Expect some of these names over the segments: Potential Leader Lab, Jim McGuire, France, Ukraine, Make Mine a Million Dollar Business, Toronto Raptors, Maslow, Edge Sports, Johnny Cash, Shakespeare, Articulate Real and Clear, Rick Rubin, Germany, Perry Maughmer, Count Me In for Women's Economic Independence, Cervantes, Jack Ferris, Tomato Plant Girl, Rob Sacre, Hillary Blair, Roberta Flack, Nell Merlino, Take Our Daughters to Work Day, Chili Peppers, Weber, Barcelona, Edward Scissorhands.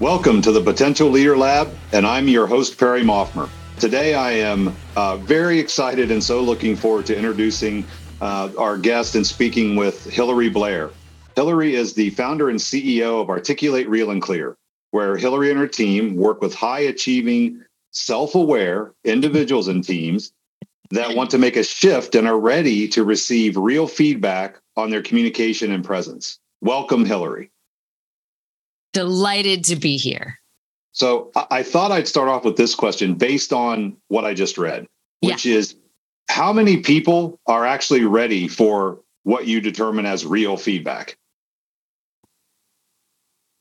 Welcome to the Potential Leader Lab, and I'm your host, Perry Maughmer. Today, I am very excited and so looking forward to introducing our guest and speaking with Hillary Blair. Hillary is the founder and CEO of Articulate Real and Clear, where Hillary and her team work with high-achieving, self-aware individuals and teams that want to make a shift and are ready to receive real feedback on their communication and presence. Welcome, Hillary. Delighted to be here. So I thought I'd start off with this question based on what I just read, which is how many people are actually ready for what you determine as real feedback?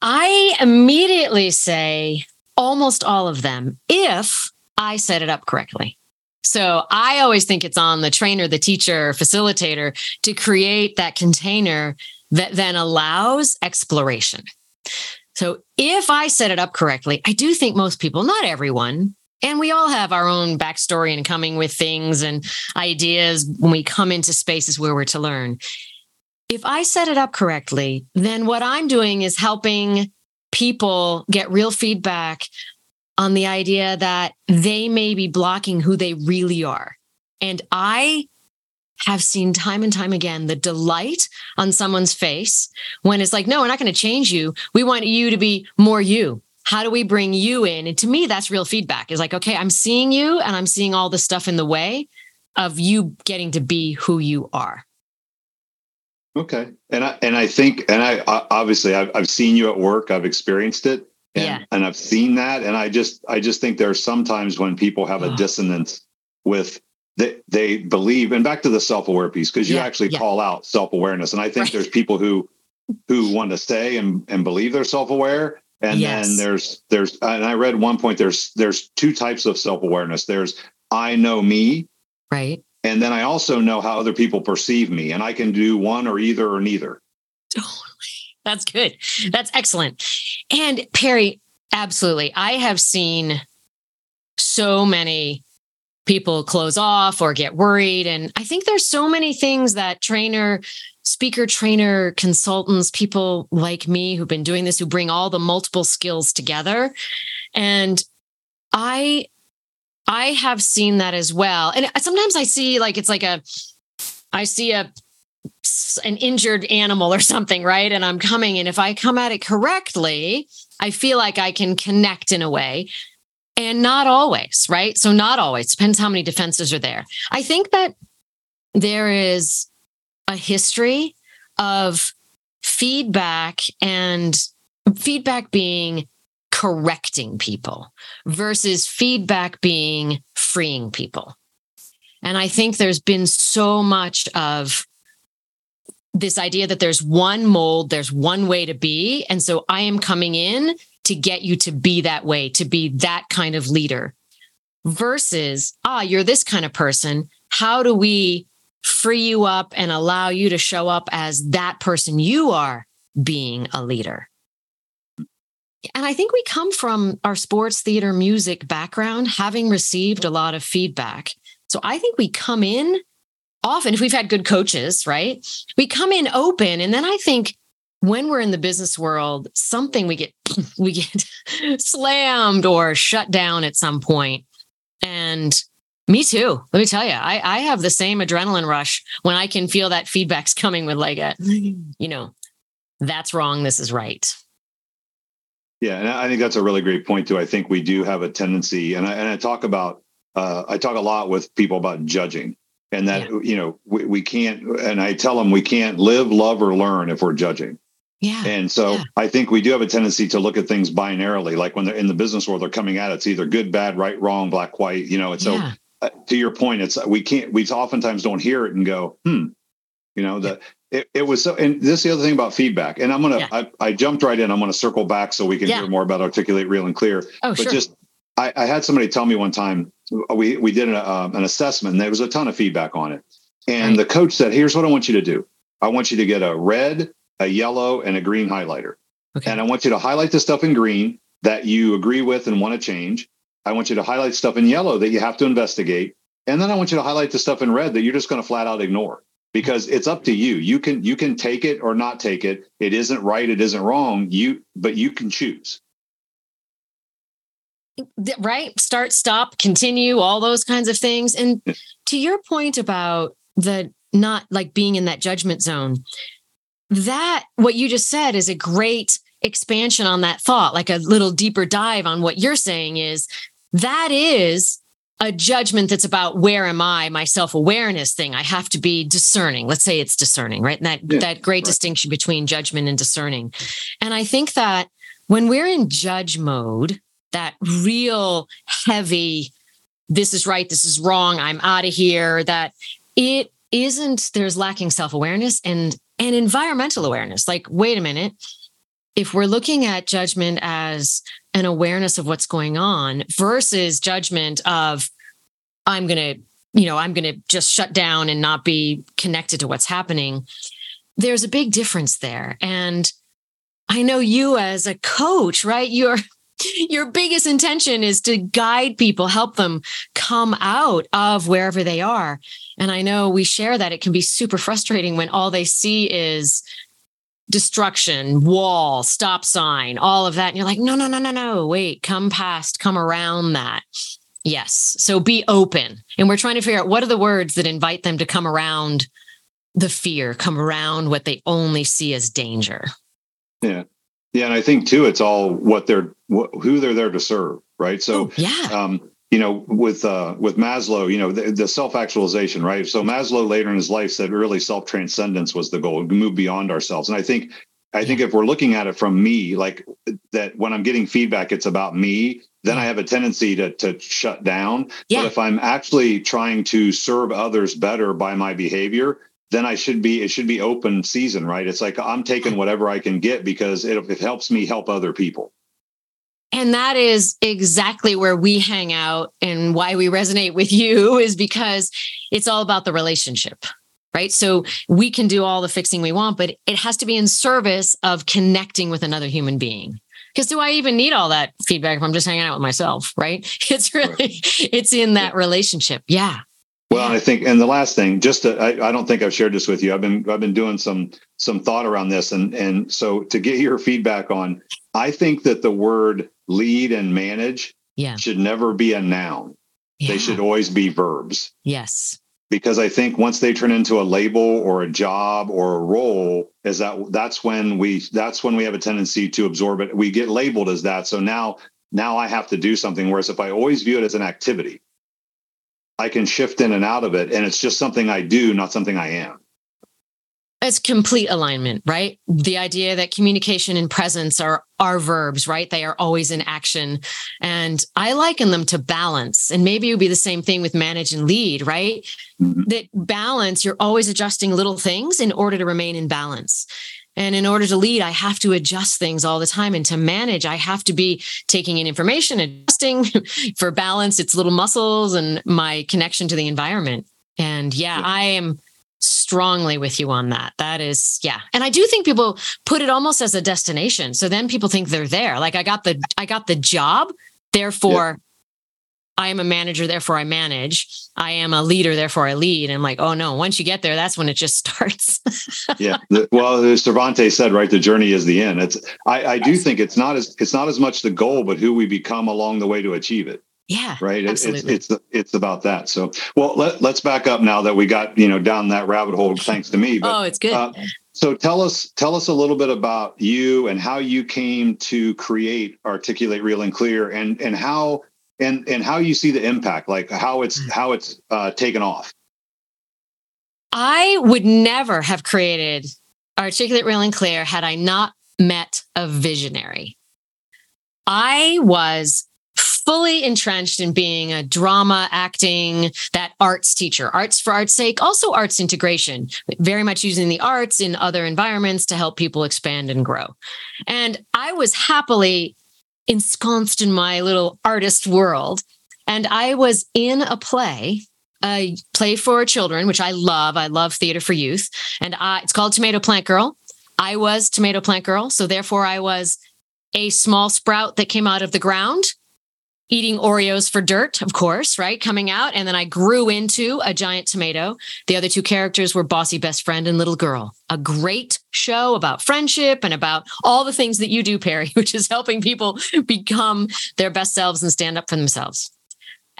I immediately say almost all of them, if I set it up correctly. So I always think it's on the trainer, the teacher, facilitator to create that container that then allows exploration. So if I set it up correctly, I do think most people, not everyone, and we all have our own backstory and coming with things and ideas when we come into spaces where we're to learn. If I set it up correctly, then what I'm doing is helping people get real feedback on the idea that they may be blocking who they really are. And I have seen time and time again the delight on someone's face when it's like, no, we're not going to change you. We want you to be more you. How do we bring you in? And to me, that's real feedback. It's like, okay, I'm seeing you and I'm seeing all the stuff in the way of you getting to be who you are. Okay. And I think I've seen you at work. I've experienced it. And I've seen that. And I just think there are some times when people have a dissonance with they believe, and back to the self-aware piece, because you actually call out self-awareness. And I think there's people who want to say and believe they're self-aware. And then there's, and I read one point, there's two types of self-awareness. There's, I know me. Right. And then I also know how other people perceive me, and I can do one or either or neither. Totally. That's good. That's excellent. And Perry, absolutely. I have seen so many people close off or get worried. And I think there's so many things that speaker, trainer, consultants, people like me who've been doing this, who bring all the multiple skills together. And I have seen that as well. And sometimes I see an injured animal or something, right? And I'm coming, and if I come at it correctly, I feel like I can connect in a way. And not always, right? So not always. Depends how many defenses are there. I think that there is a history of feedback, and feedback being correcting people versus feedback being freeing people. And I think there's been so much of this idea that there's one mold, there's one way to be. And so I am coming in to get you to be that way, to be that kind of leader, versus, you're this kind of person. How do we free you up and allow you to show up as that person you are being a leader? And I think we come from our sports, theater, music background, having received a lot of feedback. So I think we come in often, if we've had good coaches, right? We come in open. And then I think when we're in the business world, something we get slammed or shut down at some point. And me too. Let me tell you, I have the same adrenaline rush when I can feel that feedback's coming with like a, that's wrong. This is right. Yeah. And I think that's a really great point too. I think we do have a tendency, and I talk about, I talk a lot with people about judging. And that, we can't, and I tell them we can't live, love, or learn if we're judging. Yeah. And so I think we do have a tendency to look at things binarily, like when they're in the business world, they're coming at it, it's either good, bad, right, wrong, black, white, And so to your point, it's, we oftentimes don't hear it and go, it was so, and this is the other thing about feedback. And I'm going to, I jumped right in. I'm going to circle back so we can hear more about Articulate Real and Clear. Oh, but sure. I had somebody tell me one time, we did an assessment, and there was a ton of feedback on it. And the coach said, here's what I want you to do. I want you to get a red, a yellow, and a green highlighter. Okay. And I want you to highlight the stuff in green that you agree with and want to change. I want you to highlight stuff in yellow that you have to investigate. And then I want you to highlight the stuff in red that you're just going to flat out ignore, because it's up to you. You can take it or not take it. It isn't right. It isn't wrong. But you can choose. right? Start, stop, continue, all those kinds of things. And to your point about the not like being in that judgment zone, that what you just said is a great expansion on that thought, like a little deeper dive on what you're saying is that is a judgment that's about where am I, my self-awareness thing. I have to be discerning. Let's say it's discerning, right? And that great distinction between judgment and discerning. And I think that when we're in judge mode, that real heavy, this is right, this is wrong, I'm out of here, that it isn't, there's lacking self-awareness and environmental awareness. Like, wait a minute, if we're looking at judgment as an awareness of what's going on versus judgment of I'm going to just shut down and not be connected to what's happening, there's a big difference there. And I know you as a coach, right? Your biggest intention is to guide people, help them come out of wherever they are. And I know we share that it can be super frustrating when all they see is destruction, wall, stop sign, all of that. And you're like, no, wait, come past, come around that. Yes. So be open. And we're trying to figure out what are the words that invite them to come around the fear, come around what they only see as danger. Yeah. Yeah. And I think too, it's all who they're there to serve. Right. So, with Maslow, the self-actualization, right? So Maslow later in his life said really self-transcendence was the goal, move beyond ourselves. And I think if we're looking at it from me, like that, when I'm getting feedback, it's about me, then I have a tendency to shut down. Yeah. But if I'm actually trying to serve others better by my behavior, then it should be open season, right? It's like, I'm taking whatever I can get because it helps me help other people. And that is exactly where we hang out and why we resonate with you is because it's all about the relationship, right? So we can do all the fixing we want, but it has to be in service of connecting with another human being. Because do I even need all that feedback if I'm just hanging out with myself, right? It's really, it's in that relationship. Yeah. Well, I think, and the last thing, I don't think I've shared this with you. I've been doing some thought around this. And so to get your feedback on, I think that the word lead and manage should never be a noun. Yeah. They should always be verbs. Yes. Because I think once they turn into a label or a job or a role, is that's when we have a tendency to absorb it. We get labeled as that. So now I have to do something. Whereas if I always view it as an activity, I can shift in and out of it. And it's just something I do, not something I am. It's complete alignment, right? The idea that communication and presence are verbs, right? They are always in action. And I liken them to balance. And maybe it would be the same thing with manage and lead, right? Mm-hmm. That balance, you're always adjusting little things in order to remain in balance. And in order to lead, I have to adjust things all the time. And to manage, I have to be taking in information, adjusting for balance, it's little muscles and my connection to the environment. And I am strongly with you on that. That is, And I do think people put it almost as a destination. So then people think they're there. Like I got the job, therefore I am a manager, therefore I manage. I am a leader, therefore I lead. And I'm like, oh no, once you get there, that's when it just starts. Well, Cervantes said, right, the journey is the end. I do think it's not as much the goal, but who we become along the way to achieve it. Yeah. Right. Absolutely. It's about that. So, well, let's back up now that we got, down that rabbit hole, thanks to me. But, it's good. So tell us a little bit about you and how you came to create Articulate Real and Clear and how you see the impact, like how it's taken off. I would never have created Articulate Real and Clear had I not met a visionary. I was fully entrenched in being a drama acting, that arts teacher, arts for art's sake, also arts integration, very much using the arts in other environments to help people expand and grow. And I was happily ensconced in my little artist world. And I was in a play for children, which I love. I love theater for youth. And it's called Tomato Plant Girl. I was Tomato Plant Girl. So therefore I was a small sprout that came out of the ground eating Oreos for dirt, of course, right? Coming out. And then I grew into a giant tomato. The other two characters were Bossy Best Friend and Little Girl. A great show about friendship and about all the things that you do, Perry, which is helping people become their best selves and stand up for themselves.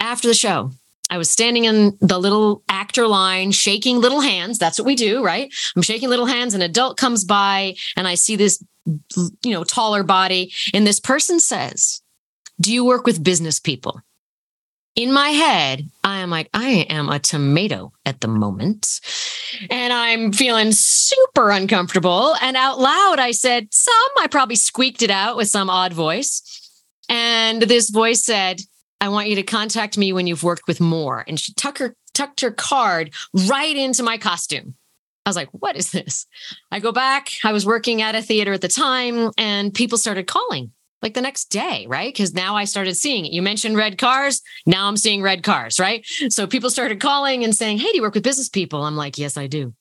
After the show, I was standing in the little actor line, shaking little hands. That's what we do, right? I'm shaking little hands. An adult comes by and I see this, taller body. And this person says, "Do you work with business people?" In my head, I am like, I am a tomato at the moment. And I'm feeling super uncomfortable. And out loud, I said, I probably squeaked it out with some odd voice. And this voice said, "I want you to contact me when you've worked with more." And she tucked her card right into my costume. I was like, what is this? I go back. I was working at a theater at the time and people started calling like the next day, right? Because now I started seeing it. You mentioned red cars. Now I'm seeing red cars, right? So people started calling and saying, "Hey, do you work with business people?" I'm like, yes, I do.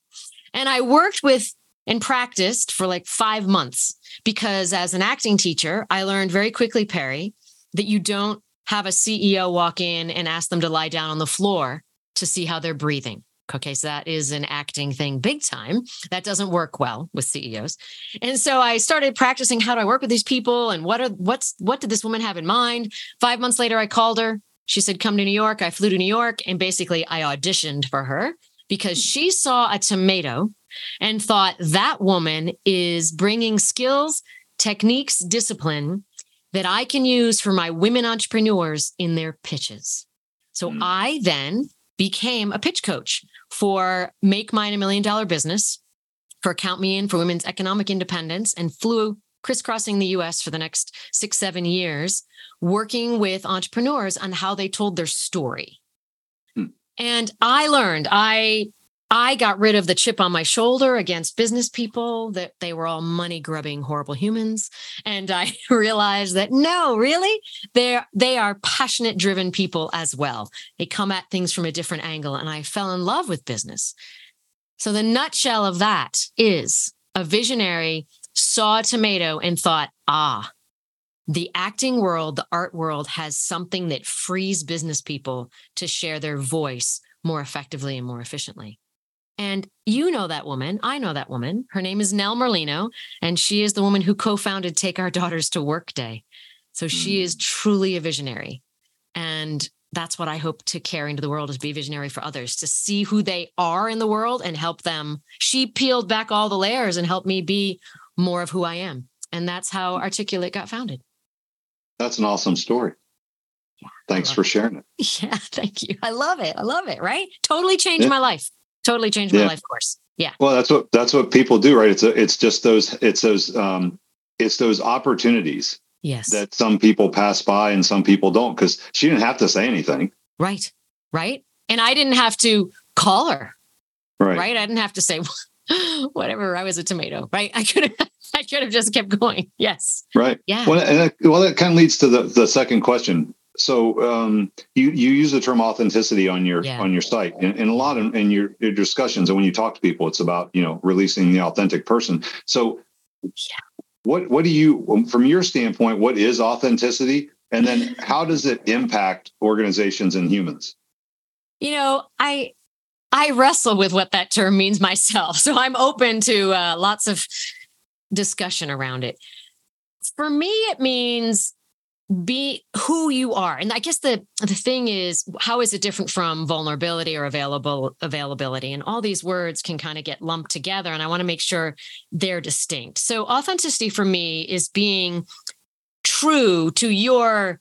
And I worked with and practiced for like 5 months because as an acting teacher, I learned very quickly, Perry, that you don't have a CEO walk in and ask them to lie down on the floor to see how they're breathing. Okay, so that is an acting thing big time. That doesn't work well with CEOs. And so I started practicing, how do I work with these people? And what did this woman have in mind? 5 months later, I called her. She said, "Come to New York." I flew to New York. And basically, I auditioned for her because she saw a tomato and thought that woman is bringing skills, techniques, discipline that I can use for my women entrepreneurs in their pitches. So I then became a pitch coach for Make Mine a Million Dollar Business, for Count Me In for Women's Economic Independence, and flew crisscrossing the US for the next 6-7 years, working with entrepreneurs on how they told their story. And I learned, I got rid of the chip on my shoulder against business people, that they were all money-grubbing, horrible humans. And I realized that, no, really, they are passionate, driven people as well. They come at things from a different angle, and I fell in love with business. So the nutshell of that is a visionary saw a tomato and thought, the acting world, the art world has something that frees business people to share their voice more effectively and more efficiently. And you know that woman. I know that woman. Her name is Nell Merlino, and she is the woman who co-founded Take Our Daughters to Work Day. So she is truly a visionary. And that's what I hope to carry into the world, is be visionary for others, to see who they are in the world and help them. She peeled back all the layers and helped me be more of who I am. And that's how Articulate got founded. That's an awesome story. Yeah, thanks for sharing it. Yeah, thank you. I love it. Right? Totally changed my life. Totally changed my life course. Yeah. Well, that's what people do, right? It's those opportunities. Yes. That some people pass by and some people don't, because she didn't have to say anything. Right. And I didn't have to call her. Right. I didn't have to say whatever. I was a tomato. Right. I could have just kept going. Yes. Right. Yeah. Well, and that kind of leads to the second question. So you use the term authenticity on your site and a lot in your discussions, and when you talk to people, it's about releasing the authentic person. So, what do you, from your standpoint, what is authenticity, and then how does it impact organizations and humans? I wrestle with what that term means myself, so I'm open to lots of discussion around it. For me, it means be who you are. And I guess the thing is, how is it different from vulnerability or availability? And all these words can kind of get lumped together, and I want to make sure they're distinct. So authenticity for me is being true to your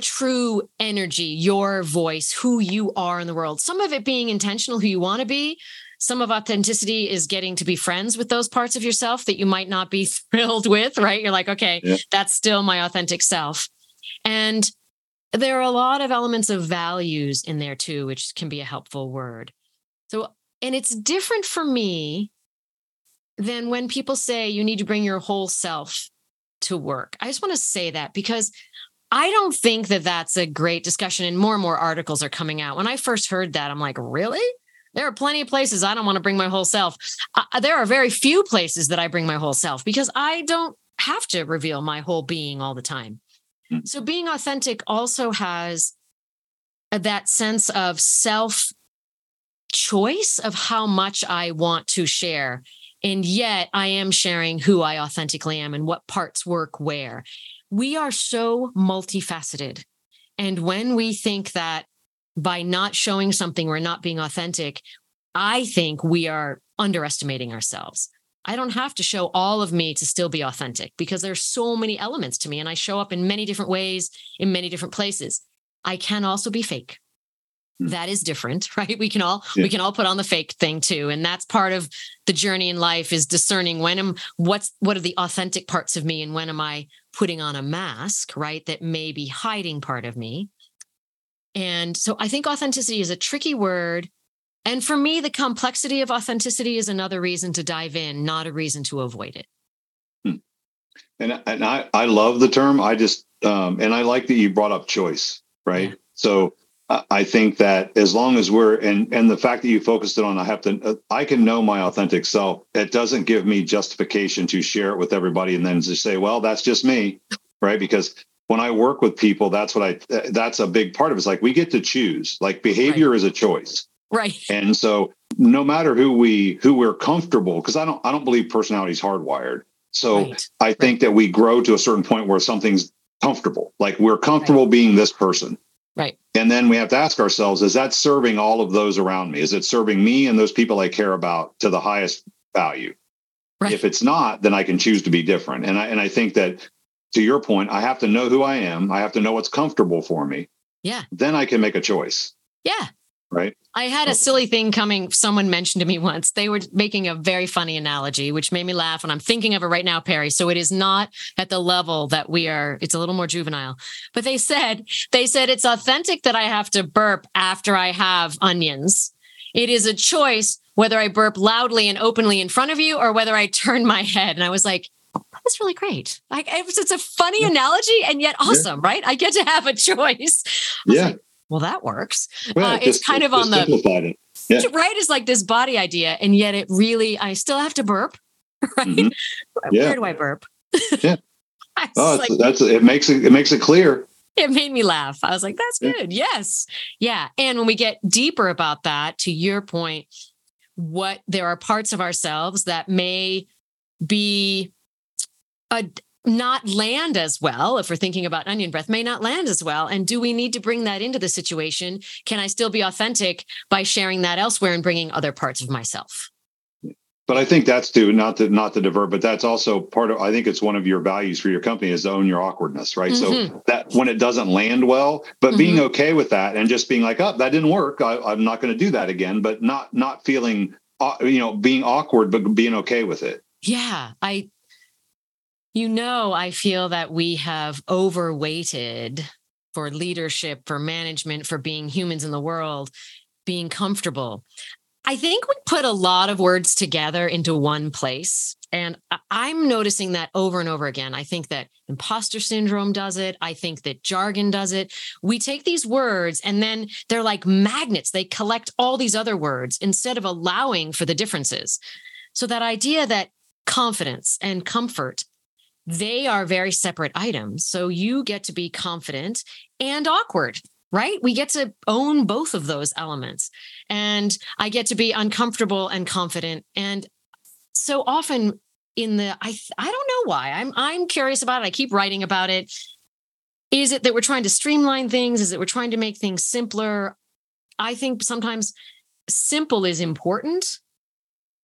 true energy, your voice, who you are in the world. Some of it being intentional, who you want to be. Some of authenticity is getting to be friends with those parts of yourself that you might not be thrilled with, right? You're like, okay, that's still my authentic self. And there are a lot of elements of values in there too, which can be a helpful word. So, and it's different for me than when people say you need to bring your whole self to work. I just want to say that because I don't think that that's a great discussion, and more articles are coming out. When I first heard that, I'm like, really? There are plenty of places I don't want to bring my whole self. There are very few places that I bring my whole self because I don't have to reveal my whole being all the time. So being authentic also has that sense of self-choice of how much I want to share. And yet I am sharing who I authentically am and what parts work where. We are so multifaceted. And when we think that by not showing something, we're not being authentic, I think we are underestimating ourselves. I don't have to show all of me to still be authentic because there's so many elements to me and I show up in many different ways, in many different places. I can also be fake. That is different, right? We can all put on the fake thing too. And that's part of the journey in life is discerning what are the authentic parts of me and when am I putting on a mask, right? That may be hiding part of me. And so I think authenticity is a tricky word. And for me, the complexity of authenticity is another reason to dive in, not a reason to avoid it. And I love the term. I just, and I like that you brought up choice, right? Yeah. So I think that as long as we're, and the fact that you focused it on, I can know my authentic self. It doesn't give me justification to share it with everybody and then just say, well, that's just me, right? Because when I work with people, that's a big part of it. It's like, we get to choose, like behavior right. is a choice. Right. And so no matter who we're comfortable, because I don't believe personality is hardwired. So right. I think that we grow to a certain point where something's comfortable, like we're comfortable right. being this person. Right. And then we have to ask ourselves, is that serving all of those around me? Is it serving me and those people I care about to the highest value? Right. If it's not, then I can choose to be different. And I think that to your point, I have to know who I am. I have to know what's comfortable for me. Yeah. Then I can make a choice. Yeah. Right. I had a silly thing coming. Someone mentioned to me once, they were making a very funny analogy, which made me laugh. And I'm thinking of it right now, Perry. So it is not at the level that we are. It's a little more juvenile, but they said it's authentic that I have to burp after I have onions. It is a choice whether I burp loudly and openly in front of you or whether I turn my head. And I was like, that's really great. Like it's a funny analogy and yet awesome, yeah. right? I get to have a choice. Yeah. Well, that works. Well, it's kind of on the yeah. right is like this body idea. And yet it really, I still have to burp. Right? Mm-hmm. Yeah. Where do I burp? Yeah. It makes it clear. It made me laugh. I was like, that's good. Yeah. Yes. Yeah. And when we get deeper about that, to your point, there are parts of ourselves that may be not land as well. If we're thinking about onion breath, may not land as well. And do we need to bring that into the situation? Can I still be authentic by sharing that elsewhere and bringing other parts of myself? But I think that's too, not to divert, but that's also part of, I think it's one of your values for your company is to own your awkwardness, right? Mm-hmm. So that when it doesn't land well, but mm-hmm. being okay with that and just being like, oh, that didn't work. I'm not going to do that again, but not feeling, being awkward, but being okay with it. Yeah. I feel that we have overweighted for leadership, for management, for being humans in the world, being comfortable. I think we put a lot of words together into one place. And I'm noticing that over and over again. I think that imposter syndrome does it. I think that jargon does it. We take these words and then they're like magnets. They collect all these other words instead of allowing for the differences. So that idea that confidence and comfort, they are very separate items. So you get to be confident and awkward, right? We get to own both of those elements. And I get to be uncomfortable and confident. And so often I don't know why. I'm curious about it. I keep writing about it. Is it that we're trying to streamline things? Is it we're trying to make things simpler? I think sometimes simple is important.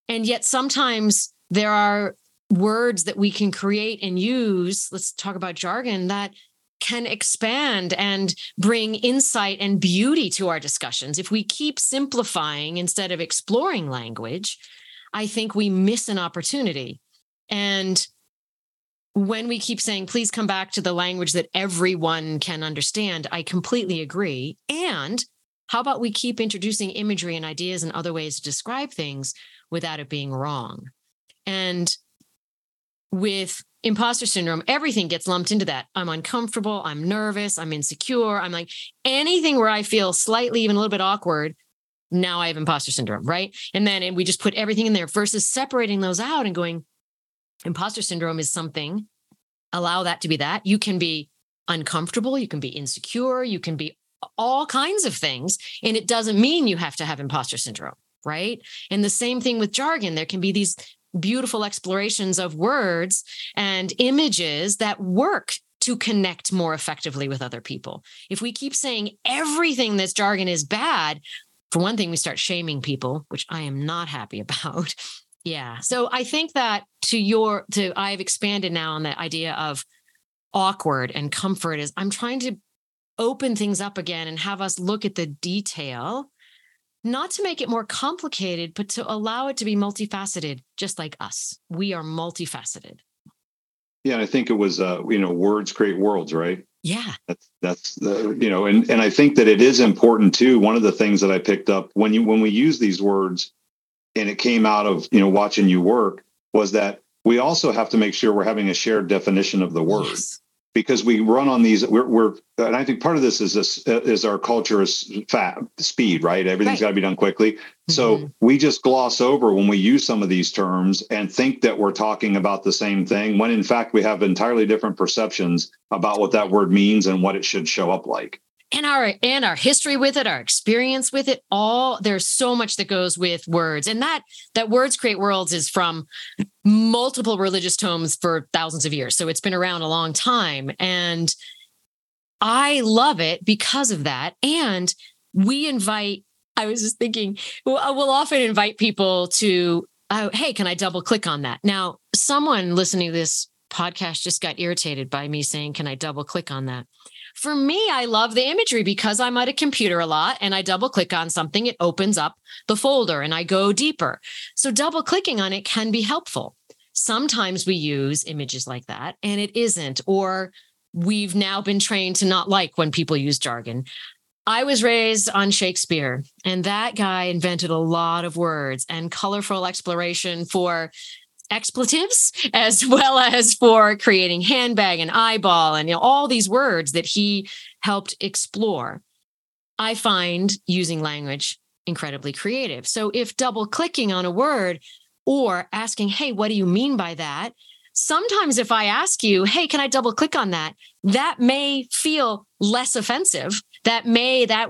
And yet sometimes there are words that we can create and use, let's talk about jargon, that can expand and bring insight and beauty to our discussions. If we keep simplifying instead of exploring language, I think we miss an opportunity. And when we keep saying, please come back to the language that everyone can understand, I completely agree. And how about we keep introducing imagery and ideas and other ways to describe things without it being wrong? And with imposter syndrome, everything gets lumped into that. I'm uncomfortable. I'm nervous. I'm insecure. I'm like anything where I feel slightly, even a little bit awkward. Now I have imposter syndrome, right? And we just put everything in there versus separating those out and going, imposter syndrome is something. Allow that to be that. You can be uncomfortable, you can be insecure, you can be all kinds of things. And it doesn't mean you have to have imposter syndrome, right? And the same thing with jargon. There can be these beautiful explorations of words and images that work to connect more effectively with other people. If we keep saying everything that's jargon is bad, for one thing, we start shaming people, which I am not happy about. Yeah. So I think that I've expanded now on the idea of awkward and comfort is I'm trying to open things up again and have us look at the detail, not to make it more complicated, but to allow it to be multifaceted, just like us. We are multifaceted. Yeah. And I think it was, words create worlds, right? Yeah. And I think that it is important too. One of the things that I picked up when we use these words, and it came out of, watching you work, was that we also have to make sure we're having a shared definition of the word. Yes. Because we run on these, and I think part of this is our culture is speed, right? Everything's got to be done quickly. Mm-hmm. So we just gloss over when we use some of these terms and think that we're talking about the same thing, when in fact we have entirely different perceptions about what that word means and what it should show up like. And our history with it, our experience with it, there's so much that goes with words. And that words create worlds is from multiple religious tomes for thousands of years. So it's been around a long time. And I love it because of that. And we'll often invite people to, hey, can I double click on that? Now, someone listening to this podcast just got irritated by me saying, can I double click on that? For me, I love the imagery because I'm at a computer a lot and I double click on something, it opens up the folder and I go deeper. So double clicking on it can be helpful. Sometimes we use images like that and it isn't, or we've now been trained to not like when people use jargon. I was raised on Shakespeare, and that guy invented a lot of words and colorful exploration for expletives, as well as for creating handbag and eyeball and all these words that he helped explore. I find using language incredibly creative. So if double clicking on a word or asking, hey, what do you mean by that? Sometimes if I ask you, hey, can I double click on that? That may feel less offensive. That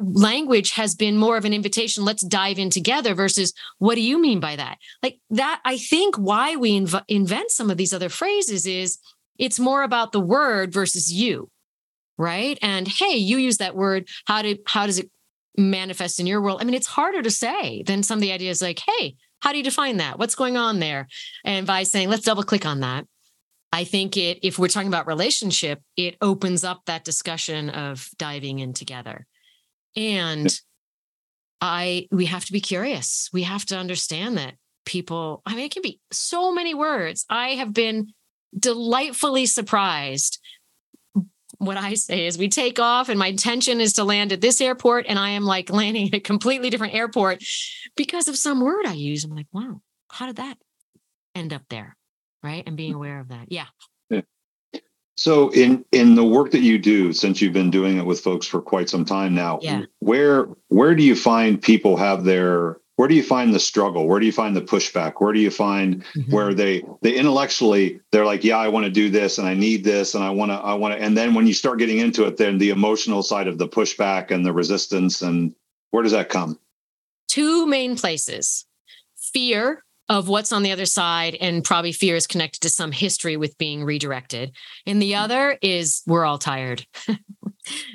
language has been more of an invitation. Let's dive in together versus what do you mean by that? Like that, I think why we invent some of these other phrases is it's more about the word versus you, right? And hey, you use that word. How does it manifest in your world? I mean, it's harder to say than some of the ideas like, hey, how do you define that? What's going on there? And by saying, let's double click on that. I think if we're talking about relationship, it opens up that discussion of diving in together. And we have to be curious. We have to understand that people, I mean, it can be so many words. I have been delightfully surprised. What I say is we take off and my intention is to land at this airport. And I am like landing at a completely different airport because of some word I use. I'm like, wow, how did that end up there? Right. And being aware of that. Yeah. So in the work that you do, since you've been doing it with folks for quite some time now, where do you find people have where do you find the struggle? Where do you find the pushback? Where do you find where they intellectually, they're like, yeah, I want to do this and I need this and I want to. And then when you start getting into it, then the emotional side of the pushback and the resistance, and where does that come? Two main places: fear of what's on the other side, and probably fear is connected to some history with being redirected. And the other is we're all tired.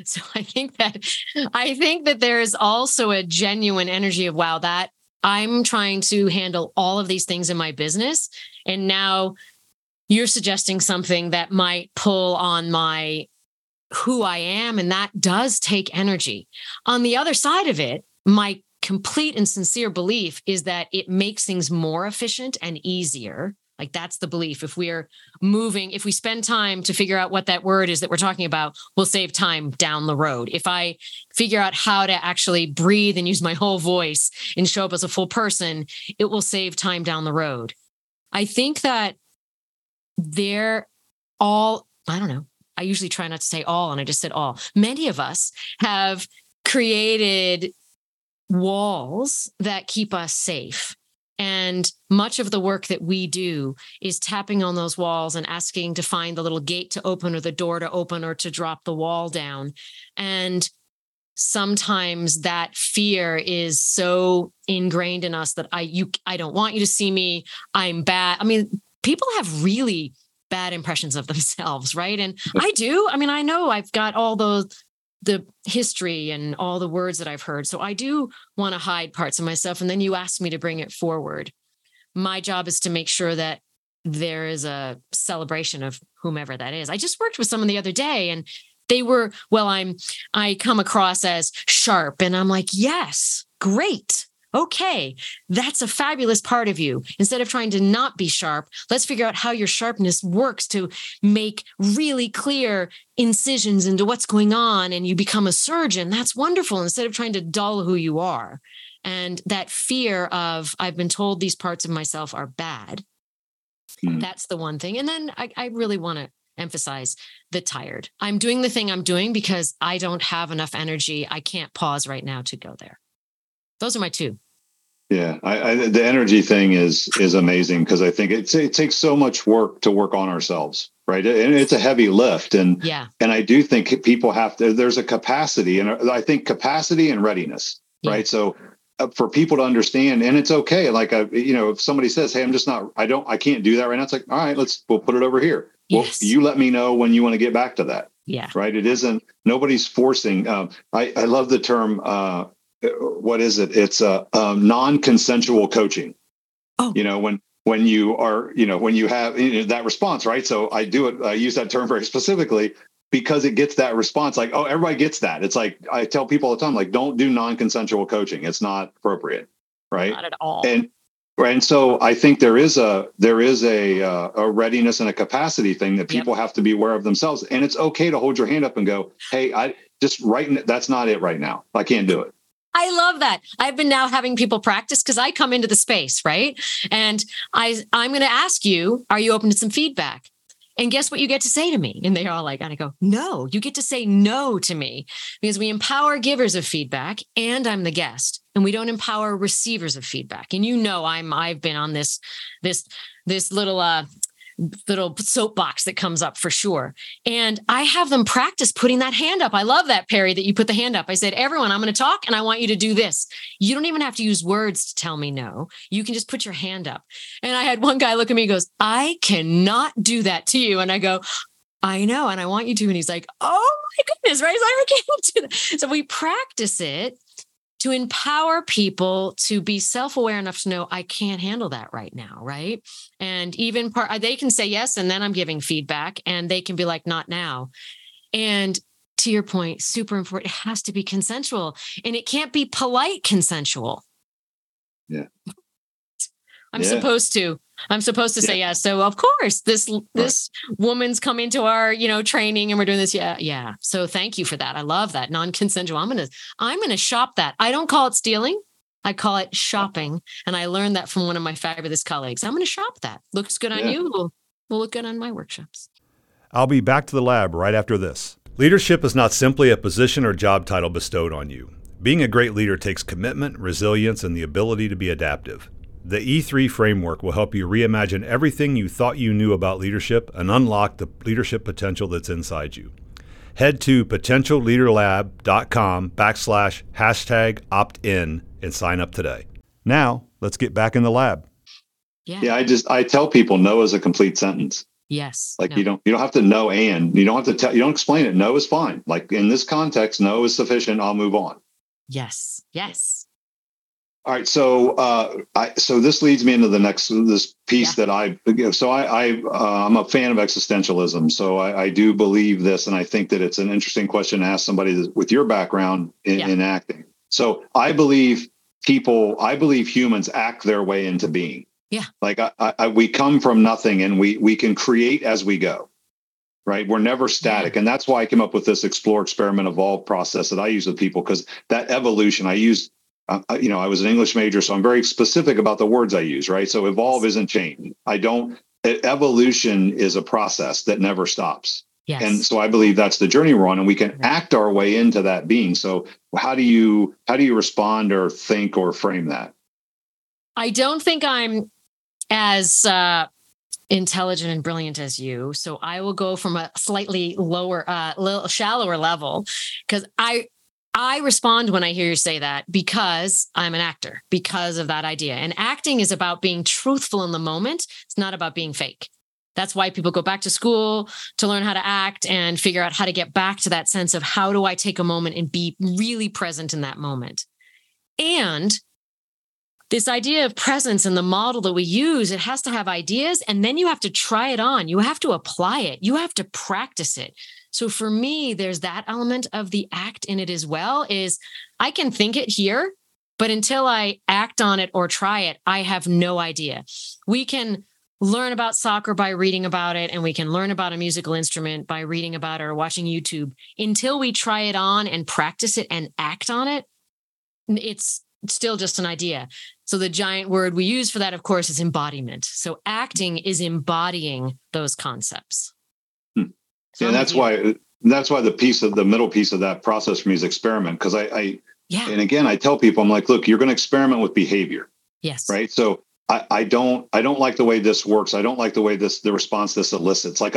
So I think that there is also a genuine energy of, wow, that I'm trying to handle all of these things in my business. And now you're suggesting something that might pull on my who I am. And that does take energy. On the other side of it, my complete and sincere belief is that it makes things more efficient and easier. Like that's the belief. If we spend time to figure out what that word is that we're talking about, we'll save time down the road. If I figure out how to actually breathe and use my whole voice and show up as a full person, it will save time down the road. I think that I usually try not to say all, and I just said all. Many of us have created walls that keep us safe. And much of the work that we do is tapping on those walls and asking to find the little gate to open or the door to open or to drop the wall down. And sometimes that fear is so ingrained in us that I don't want you to see me. I'm bad. I mean, people have really bad impressions of themselves, right? And I do. I mean, I know I've got all the history and all the words that I've heard. So I do want to hide parts of myself. And then you ask me to bring it forward. My job is to make sure that there is a celebration of whomever that is. I just worked with someone the other day and they were, well, I come across as sharp, and I'm like, yes, great. Okay. That's a fabulous part of you. Instead of trying to not be sharp, let's figure out how your sharpness works to make really clear incisions into what's going on. And you become a surgeon. That's wonderful. Instead of trying to dull who you are. And that fear of, I've been told these parts of myself are bad. Mm-hmm. That's the one thing. And then I really want to emphasize the tired. I'm doing the thing I'm doing because I don't have enough energy. I can't pause right now to go there. Those are my two. Yeah, the energy thing is amazing because I think it takes so much work to work on ourselves, right? And it's a heavy lift, and I do think people have to. There's a capacity, and I think capacity and readiness, right? So for people to understand, and it's okay. Like if somebody says, "Hey, I'm just not. I can't do that right now." It's like, all right, we'll put it over here. Yes. Well, you let me know when you want to get back to that. Yeah, right. It isn't. Nobody's forcing. I love the term. What is it? It's non-consensual coaching. Oh. When you are, when you have that response, right? So I do it. I use that term very specifically because it gets that response. Like, oh, everybody gets that. It's like, I tell people all the time, like, don't do non-consensual coaching. It's not appropriate. Right. Not at all. And so I think there is a readiness and a capacity thing that people have to be aware of themselves. And it's okay to hold your hand up and go, hey, that's not it right now. I can't do it. I love that. I've been now having people practice because I come into the space, right? And I'm going to ask you, are you open to some feedback? And guess what you get to say to me? And they're all like, and I go, no, you get to say no to me because we empower givers of feedback and I'm the guest and we don't empower receivers of feedback. And I've been on this little soapbox that comes up for sure. And I have them practice putting that hand up. I love that, Perry, that you put the hand up. I said, everyone, I'm going to talk and I want you to do this. You don't even have to use words to tell me no. You can just put your hand up. And I had one guy look at me and goes, I cannot do that to you. And I go, I know. And I want you to. And he's like, oh my goodness, right? I can't do that. So we practice it to empower people to be self-aware enough to know I can't handle that right now, right? And even they can say yes, and then I'm giving feedback, and they can be like, not now. And to your point, super important, it has to be consensual, and it can't be polite consensual. Yeah. I'm supposed to say yes. So of course, this woman's come into our, training and we're doing this. Yeah. Yeah. So thank you for that. I love that. Non-consensual. I'm going to shop that. I don't call it stealing. I call it shopping. And I learned that from one of my fabulous colleagues. I'm going to shop that. Looks good on you. We'll look good on my workshops. I'll be back to the lab right after this. Leadership is not simply a position or job title bestowed on you. Being a great leader takes commitment, resilience, and the ability to be adaptive. The E3 framework will help you reimagine everything you thought you knew about leadership and unlock the leadership potential that's inside you. Head to potentialleaderlab.com/#opt-in and sign up today. Now, let's get back in the lab. Yeah, I tell people no is a complete sentence. Yes. Like you don't have to know, and you don't have to tell, you don't explain it. No is fine. Like in this context, no is sufficient. I'll move on. Yes. Yes. All right, so so this leads me into the next piece that I'm a fan of existentialism, so I do believe this, and I think that it's an interesting question to ask somebody with your background in acting. So I believe humans act their way into being. Yeah, like we come from nothing, and we can create as we go. Right. We're never static. And that's why I came up with this explore, experiment, evolve process that I use with people, because that evolution I use. I was an English major, so I'm very specific about the words I use, right? So evolve isn't change. Evolution is a process that never stops. Yes. And so I believe that's the journey we're on, and we can act our way into that being. So how do you respond or think or frame that? I don't think I'm as intelligent and brilliant as you. So I will go from a slightly lower, little shallower level, because I respond when I hear you say that, because I'm an actor, because of that idea. And acting is about being truthful in the moment. It's not about being fake. That's why people go back to school to learn how to act and figure out how to get back to that sense of how do I take a moment and be really present in that moment. And this idea of presence and the model that we use, it has to have ideas, and then you have to try it on. You have to apply it. You have to practice it. So for me, there's that element of the act in it as well, is I can think it here, but until I act on it or try it, I have no idea. We can learn about soccer by reading about it, and we can learn about a musical instrument by reading about it or watching YouTube. Until we try it on and practice it and act on it, it's still just an idea. So the giant word we use for that, of course, is embodiment. So acting is embodying those concepts. So and that's why the piece of the middle piece of that process for me is experiment. Because I and again, I tell people, I'm like, look, you're going to experiment with behavior. Yes. Right. So I don't like the way this works. I don't like the way the response this elicits. Like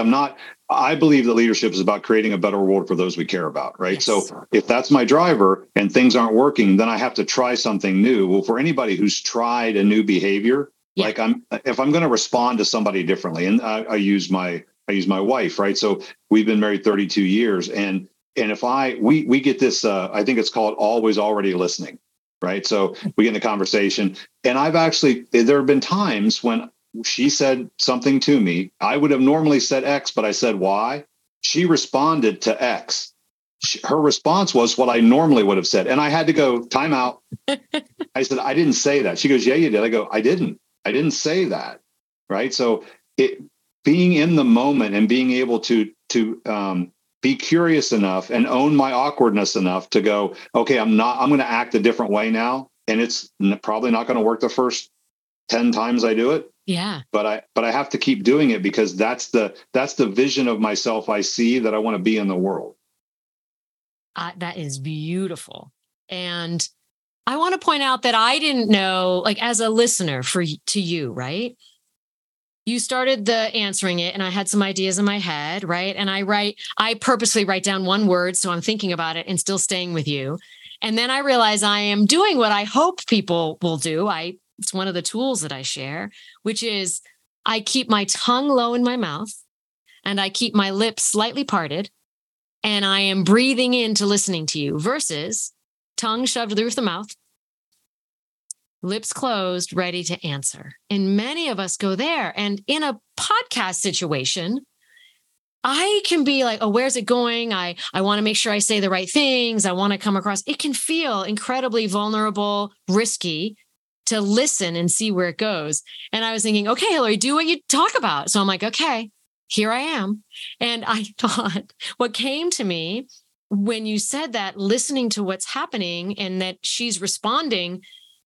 I believe that leadership is about creating a better world for those we care about. Right. Yes. So if that's my driver and things aren't working, then I have to try something new. Well, for anybody who's tried a new behavior, like if I'm going to respond to somebody differently, and I use my wife, right? So we've been married 32 years. And if we get this, I think it's called always already listening, right? So we get in a conversation, and there have been times when she said something to me, I would have normally said X, but I said Y. She responded to X. Her response was what I normally would have said. And I had to go, time out. I said, I didn't say that. She goes, yeah, you did. I go, I didn't say that. Right. So being in the moment and being able to be curious enough and own my awkwardness enough to go, okay, I'm going to act a different way now. And it's probably not going to work the first 10 times I do it. Yeah. But I have to keep doing it, because that's the vision of myself I see that I want to be in the world. That is beautiful. And I want to point out that I didn't know, like as a listener to you, right? You started the answering it, and I had some ideas in my head, right? And I purposely write down one word, so I'm thinking about it and still staying with you. And then I realize I am doing what I hope people will do. It's one of the tools that I share, which is I keep my tongue low in my mouth, and I keep my lips slightly parted, and I am breathing into listening to you, versus tongue shoved through the mouth, lips closed, ready to answer. And many of us go there. And in a podcast situation, I can be like, oh, where's it going? I want to make sure I say the right things. I want to come across. It can feel incredibly vulnerable, risky to listen and see where it goes. And I was thinking, okay, Hillary, do what you talk about. So I'm like, okay, here I am. And I thought what came to me when you said that, listening to what's happening and that she's responding,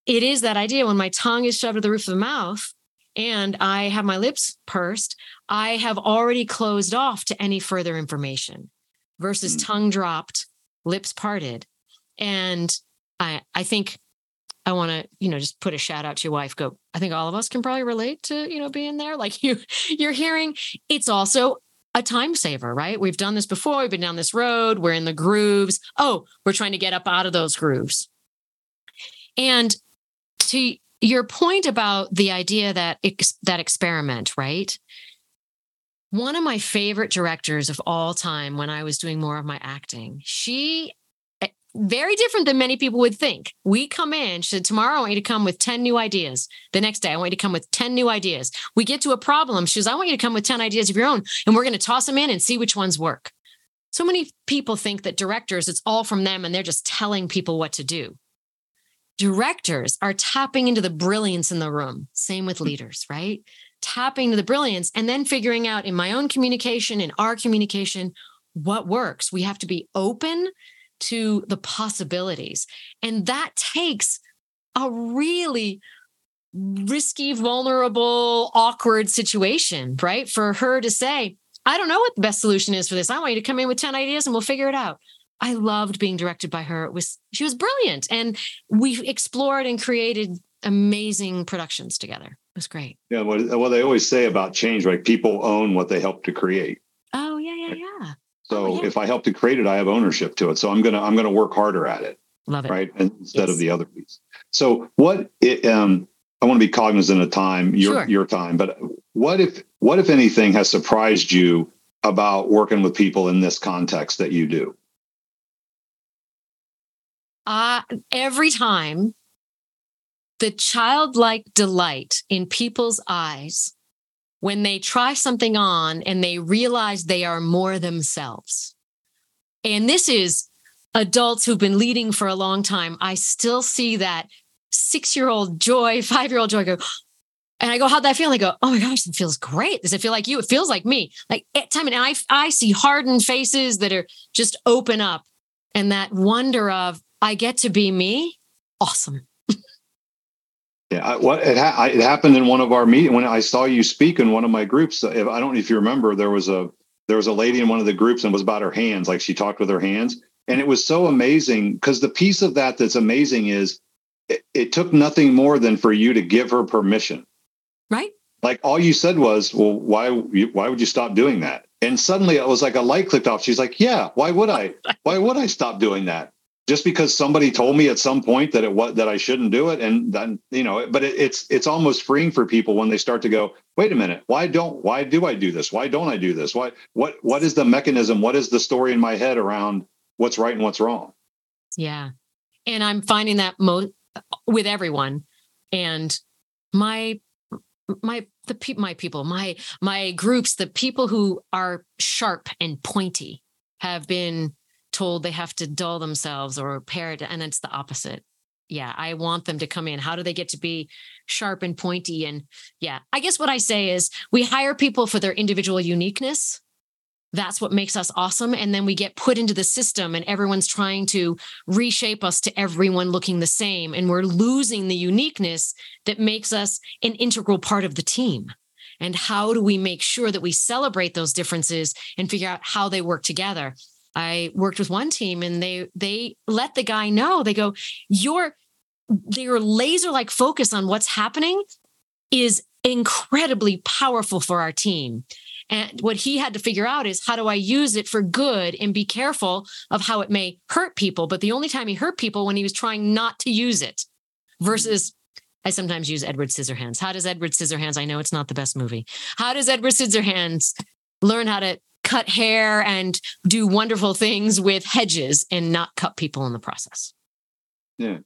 it is that idea when my tongue is shoved to the roof of the mouth and I have my lips pursed, I have already closed off to any further information versus tongue dropped, lips parted. And I think I want to, just put a shout out to your wife. Go. I think all of us can probably relate to, being there like you're hearing. It's also a time saver, right? We've done this before. We've been down this road. We're in the grooves. Oh, we're trying to get up out of those grooves. And to your point about the idea that that experiment, right? One of my favorite directors of all time, when I was doing more of my acting, she, very different than many people would think. We come in, she said, tomorrow I want you to come with 10 new ideas. The next day, I want you to come with 10 new ideas. We get to a problem. She says, I want you to come with 10 ideas of your own, and we're going to toss them in and see which ones work. So many people think that directors, it's all from them, and they're just telling people what to do. Directors are tapping into the brilliance in the room. Same with leaders, right? Tapping to the brilliance and then figuring out in my own communication, in our communication, what works. We have to be open to the possibilities. And that takes a really risky, vulnerable, awkward situation, right? For her to say, I don't know what the best solution is for this. I want you to come in with 10 ideas and we'll figure it out. I loved being directed by her. She was brilliant. And we explored and created amazing productions together. It was great. Yeah. What they always say about change, right? People own what they help to create. Oh yeah. Yeah. Yeah. So if I help to create it, I have ownership to it. So I'm going to work harder at it. Love it. Right. Instead of the other piece. So I want to be cognizant of time, your time, but what if anything has surprised you about working with people in this context that you do? Every time, the childlike delight in people's eyes when they try something on and they realize they are more themselves. And this is adults who've been leading for a long time. I still see that 6-year-old joy, 5-year-old joy. I go, how'd that feel? I go, oh my gosh, it feels great. Does it feel like you? It feels like me. Like at time, and I see hardened faces that are just open up, and that wonder of I get to be me. Awesome. Yeah, it happened in one of our meetings when I saw you speak in one of my groups. I don't know if you remember, there was a lady in one of the groups, and it was about her hands, like she talked with her hands, and it was so amazing because the piece of that that's amazing is it took nothing more than for you to give her permission, right? Like all you said was, "Well, why would you stop doing that?" And suddenly it was like a light clicked off. She's like, "Yeah, why would I? Why would I stop doing that?" Just because somebody told me at some point that that I shouldn't do it. And then, but it's almost freeing for people when they start to go, wait a minute, why do I do this? Why don't I do this? What is the mechanism? What is the story in my head around what's right and what's wrong? Yeah. And I'm finding that with everyone, and my groups, the people who are sharp and pointy have been told they have to dull themselves or parrot, and it's the opposite. Yeah, I want them to come in. How do they get to be sharp and pointy? And yeah, I guess what I say is we hire people for their individual uniqueness. That's what makes us awesome. And then we get put into the system, and everyone's trying to reshape us to everyone looking the same. And we're losing the uniqueness that makes us an integral part of the team. And how do we make sure that we celebrate those differences and figure out how they work together? I worked with one team, and they let the guy know. They go, your laser-like focus on what's happening is incredibly powerful for our team. And what he had to figure out is, how do I use it for good and be careful of how it may hurt people? But the only time he hurt people when he was trying not to use it, versus I sometimes use Edward Scissorhands. How does Edward Scissorhands, I know it's not the best movie, how does Edward Scissorhands learn how to cut hair and do wonderful things with hedges and not cut people in the process? Yeah.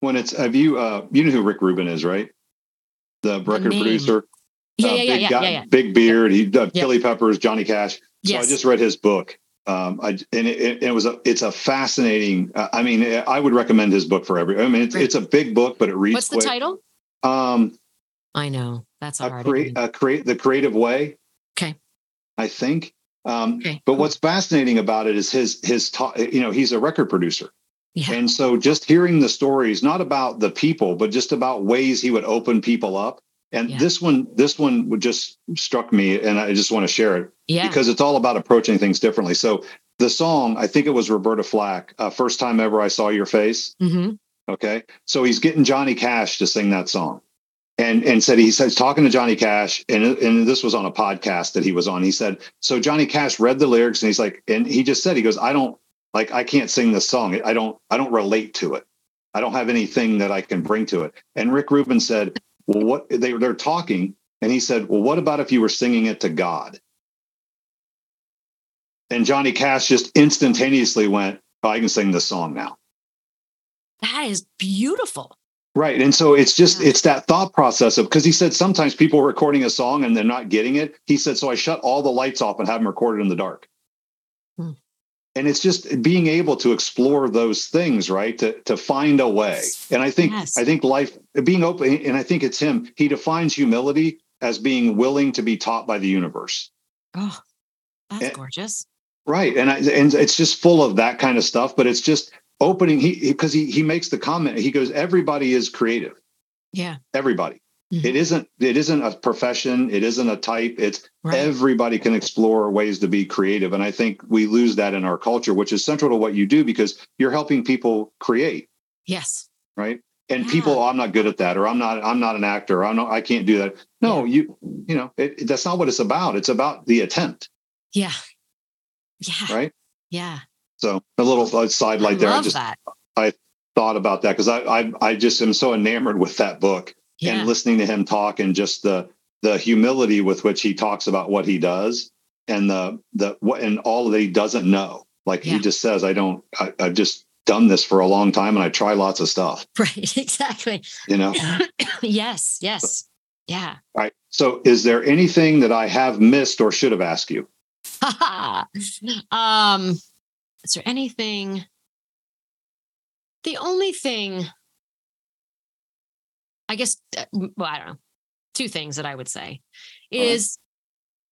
When it's, have you, you know who Rick Rubin is, right? The record producer. Yeah. Big beard. Yeah. He did Chili Peppers, Johnny Cash. So I just read his book. It's a fascinating, I would recommend his book for everyone. It's a big book, but it reads What's quick. The title? I know that's hard. Create the Creative Way. Okay. I think. But what's fascinating about it is his talk, he's a record producer. Yeah. And so just hearing the stories, not about the people, but just about ways he would open people up. And this one would just struck me, and I just want to share it because it's all about approaching things differently. So the song, I think it was Roberta Flack, First Time Ever I Saw Your Face. Mm-hmm. Okay. So he's getting Johnny Cash to sing that song. And said, he says, talking to Johnny Cash, and this was on a podcast that he was on. He said, so Johnny Cash read the lyrics, and he's like, and he just said, he goes, I can't sing this song. I don't relate to it. I don't have anything that I can bring to it. And Rick Rubin said, well, what they're talking. And he said, well, what about if you were singing it to God? And Johnny Cash just instantaneously went, oh, I can sing this song now. That is beautiful. Right. And so it's just, it's that thought process of, because he said sometimes people are recording a song and they're not getting it. He said, so I shut all the lights off and have them recorded in the dark. Hmm. And it's just being able to explore those things, right? To find a way. And I think life being open, and I think it's him. He defines humility as being willing to be taught by the universe. Oh, that's gorgeous. Right. And it's just full of that kind of stuff, but it's just opening, because he makes the comment, he goes, everybody is creative. Yeah. Everybody. Mm-hmm. It isn't a profession. It isn't a type. It's everybody can explore ways to be creative. And I think we lose that in our culture, which is central to what you do, because you're helping people create. Yes. Right. And people, oh, I'm not good at that, or I'm not an actor. I can't do that. No, yeah. you know, that's not what it's about. It's about the attempt. Yeah. Yeah. Right. Yeah. So a little sidelight there. I thought about that because I just am so enamored with that book, yeah, and listening to him talk, and just the humility with which he talks about what he does, and and all that he doesn't know. Like, yeah, he just says, I've just done this for a long time and I try lots of stuff. Right. Exactly. You know? Yes. Yes. So, yeah. All right. So is there anything that I have missed or should have asked you? Is there anything? The only thing, I guess, I don't know, two things that I would say is,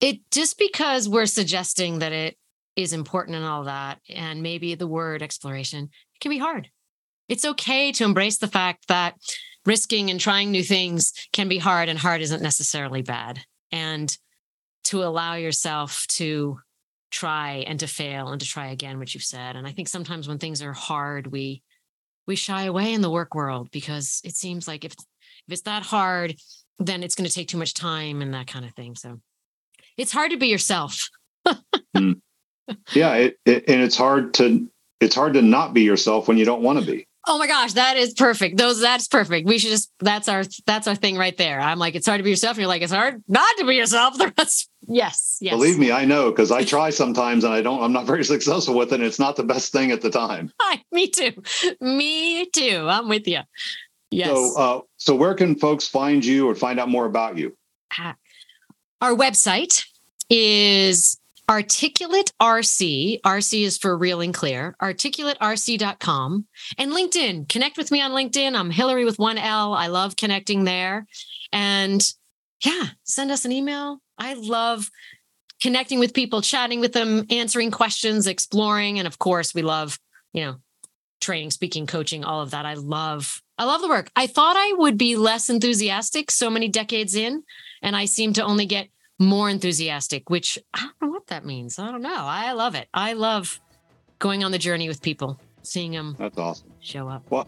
it just because we're suggesting that it is important and all that, and maybe the word exploration, it can be hard. It's okay to embrace the fact that risking and trying new things can be hard, and hard isn't necessarily bad. And to allow yourself to try and to fail and to try again, which you've said. And I think sometimes when things are hard, we shy away in the work world because it seems like if it's that hard, then it's going to take too much time and that kind of thing. So it's hard to be yourself. Yeah. And it's hard to not be yourself when you don't want to be. Oh my gosh. That is perfect. That's perfect. We should just, that's our thing right there. I'm like, it's hard to be yourself. And you're like, it's hard not to be yourself. Yes. Yes. Believe me, I know. Cause I try sometimes and I'm not very successful with it. And it's not the best thing at the time. Me too. I'm with you. Yes. So where can folks find you or find out more about you? Our website is Articulate RC. RC is for real and clear. ArticulateRC.com. And LinkedIn. Connect with me on LinkedIn. I'm Hillary with one L. I love connecting there. And yeah, send us an email. I love connecting with people, chatting with them, answering questions, exploring. And of course, we love, you know, training, speaking, coaching, all of that. I love the work. I thought I would be less enthusiastic so many decades in, and I seem to only get more enthusiastic, which I don't know what that means. I don't know. I love it. I love going on the journey with people, seeing them. That's awesome. Show up. Well,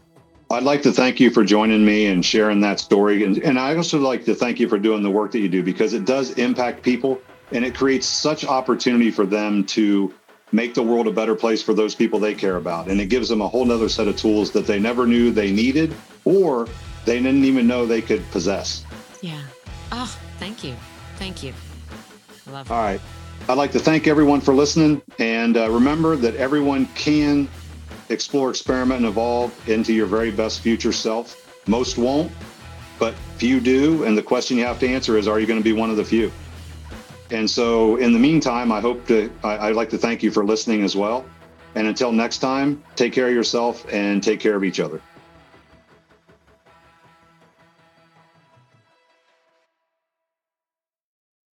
I'd like to thank you for joining me and sharing that story. And I also like to thank you for doing the work that you do, because it does impact people and it creates such opportunity for them to make the world a better place for those people they care about. And it gives them a whole nother set of tools that they never knew they needed, or they didn't even know they could possess. Yeah. Oh, thank you. Thank you. Love it. All right. I'd like to thank everyone for listening. And remember that everyone can explore, experiment, and evolve into your very best future self. Most won't, but few do. And the question you have to answer is, are you going to be one of the few? And so in the meantime, I'd like to thank you for listening as well. And until next time, take care of yourself and take care of each other.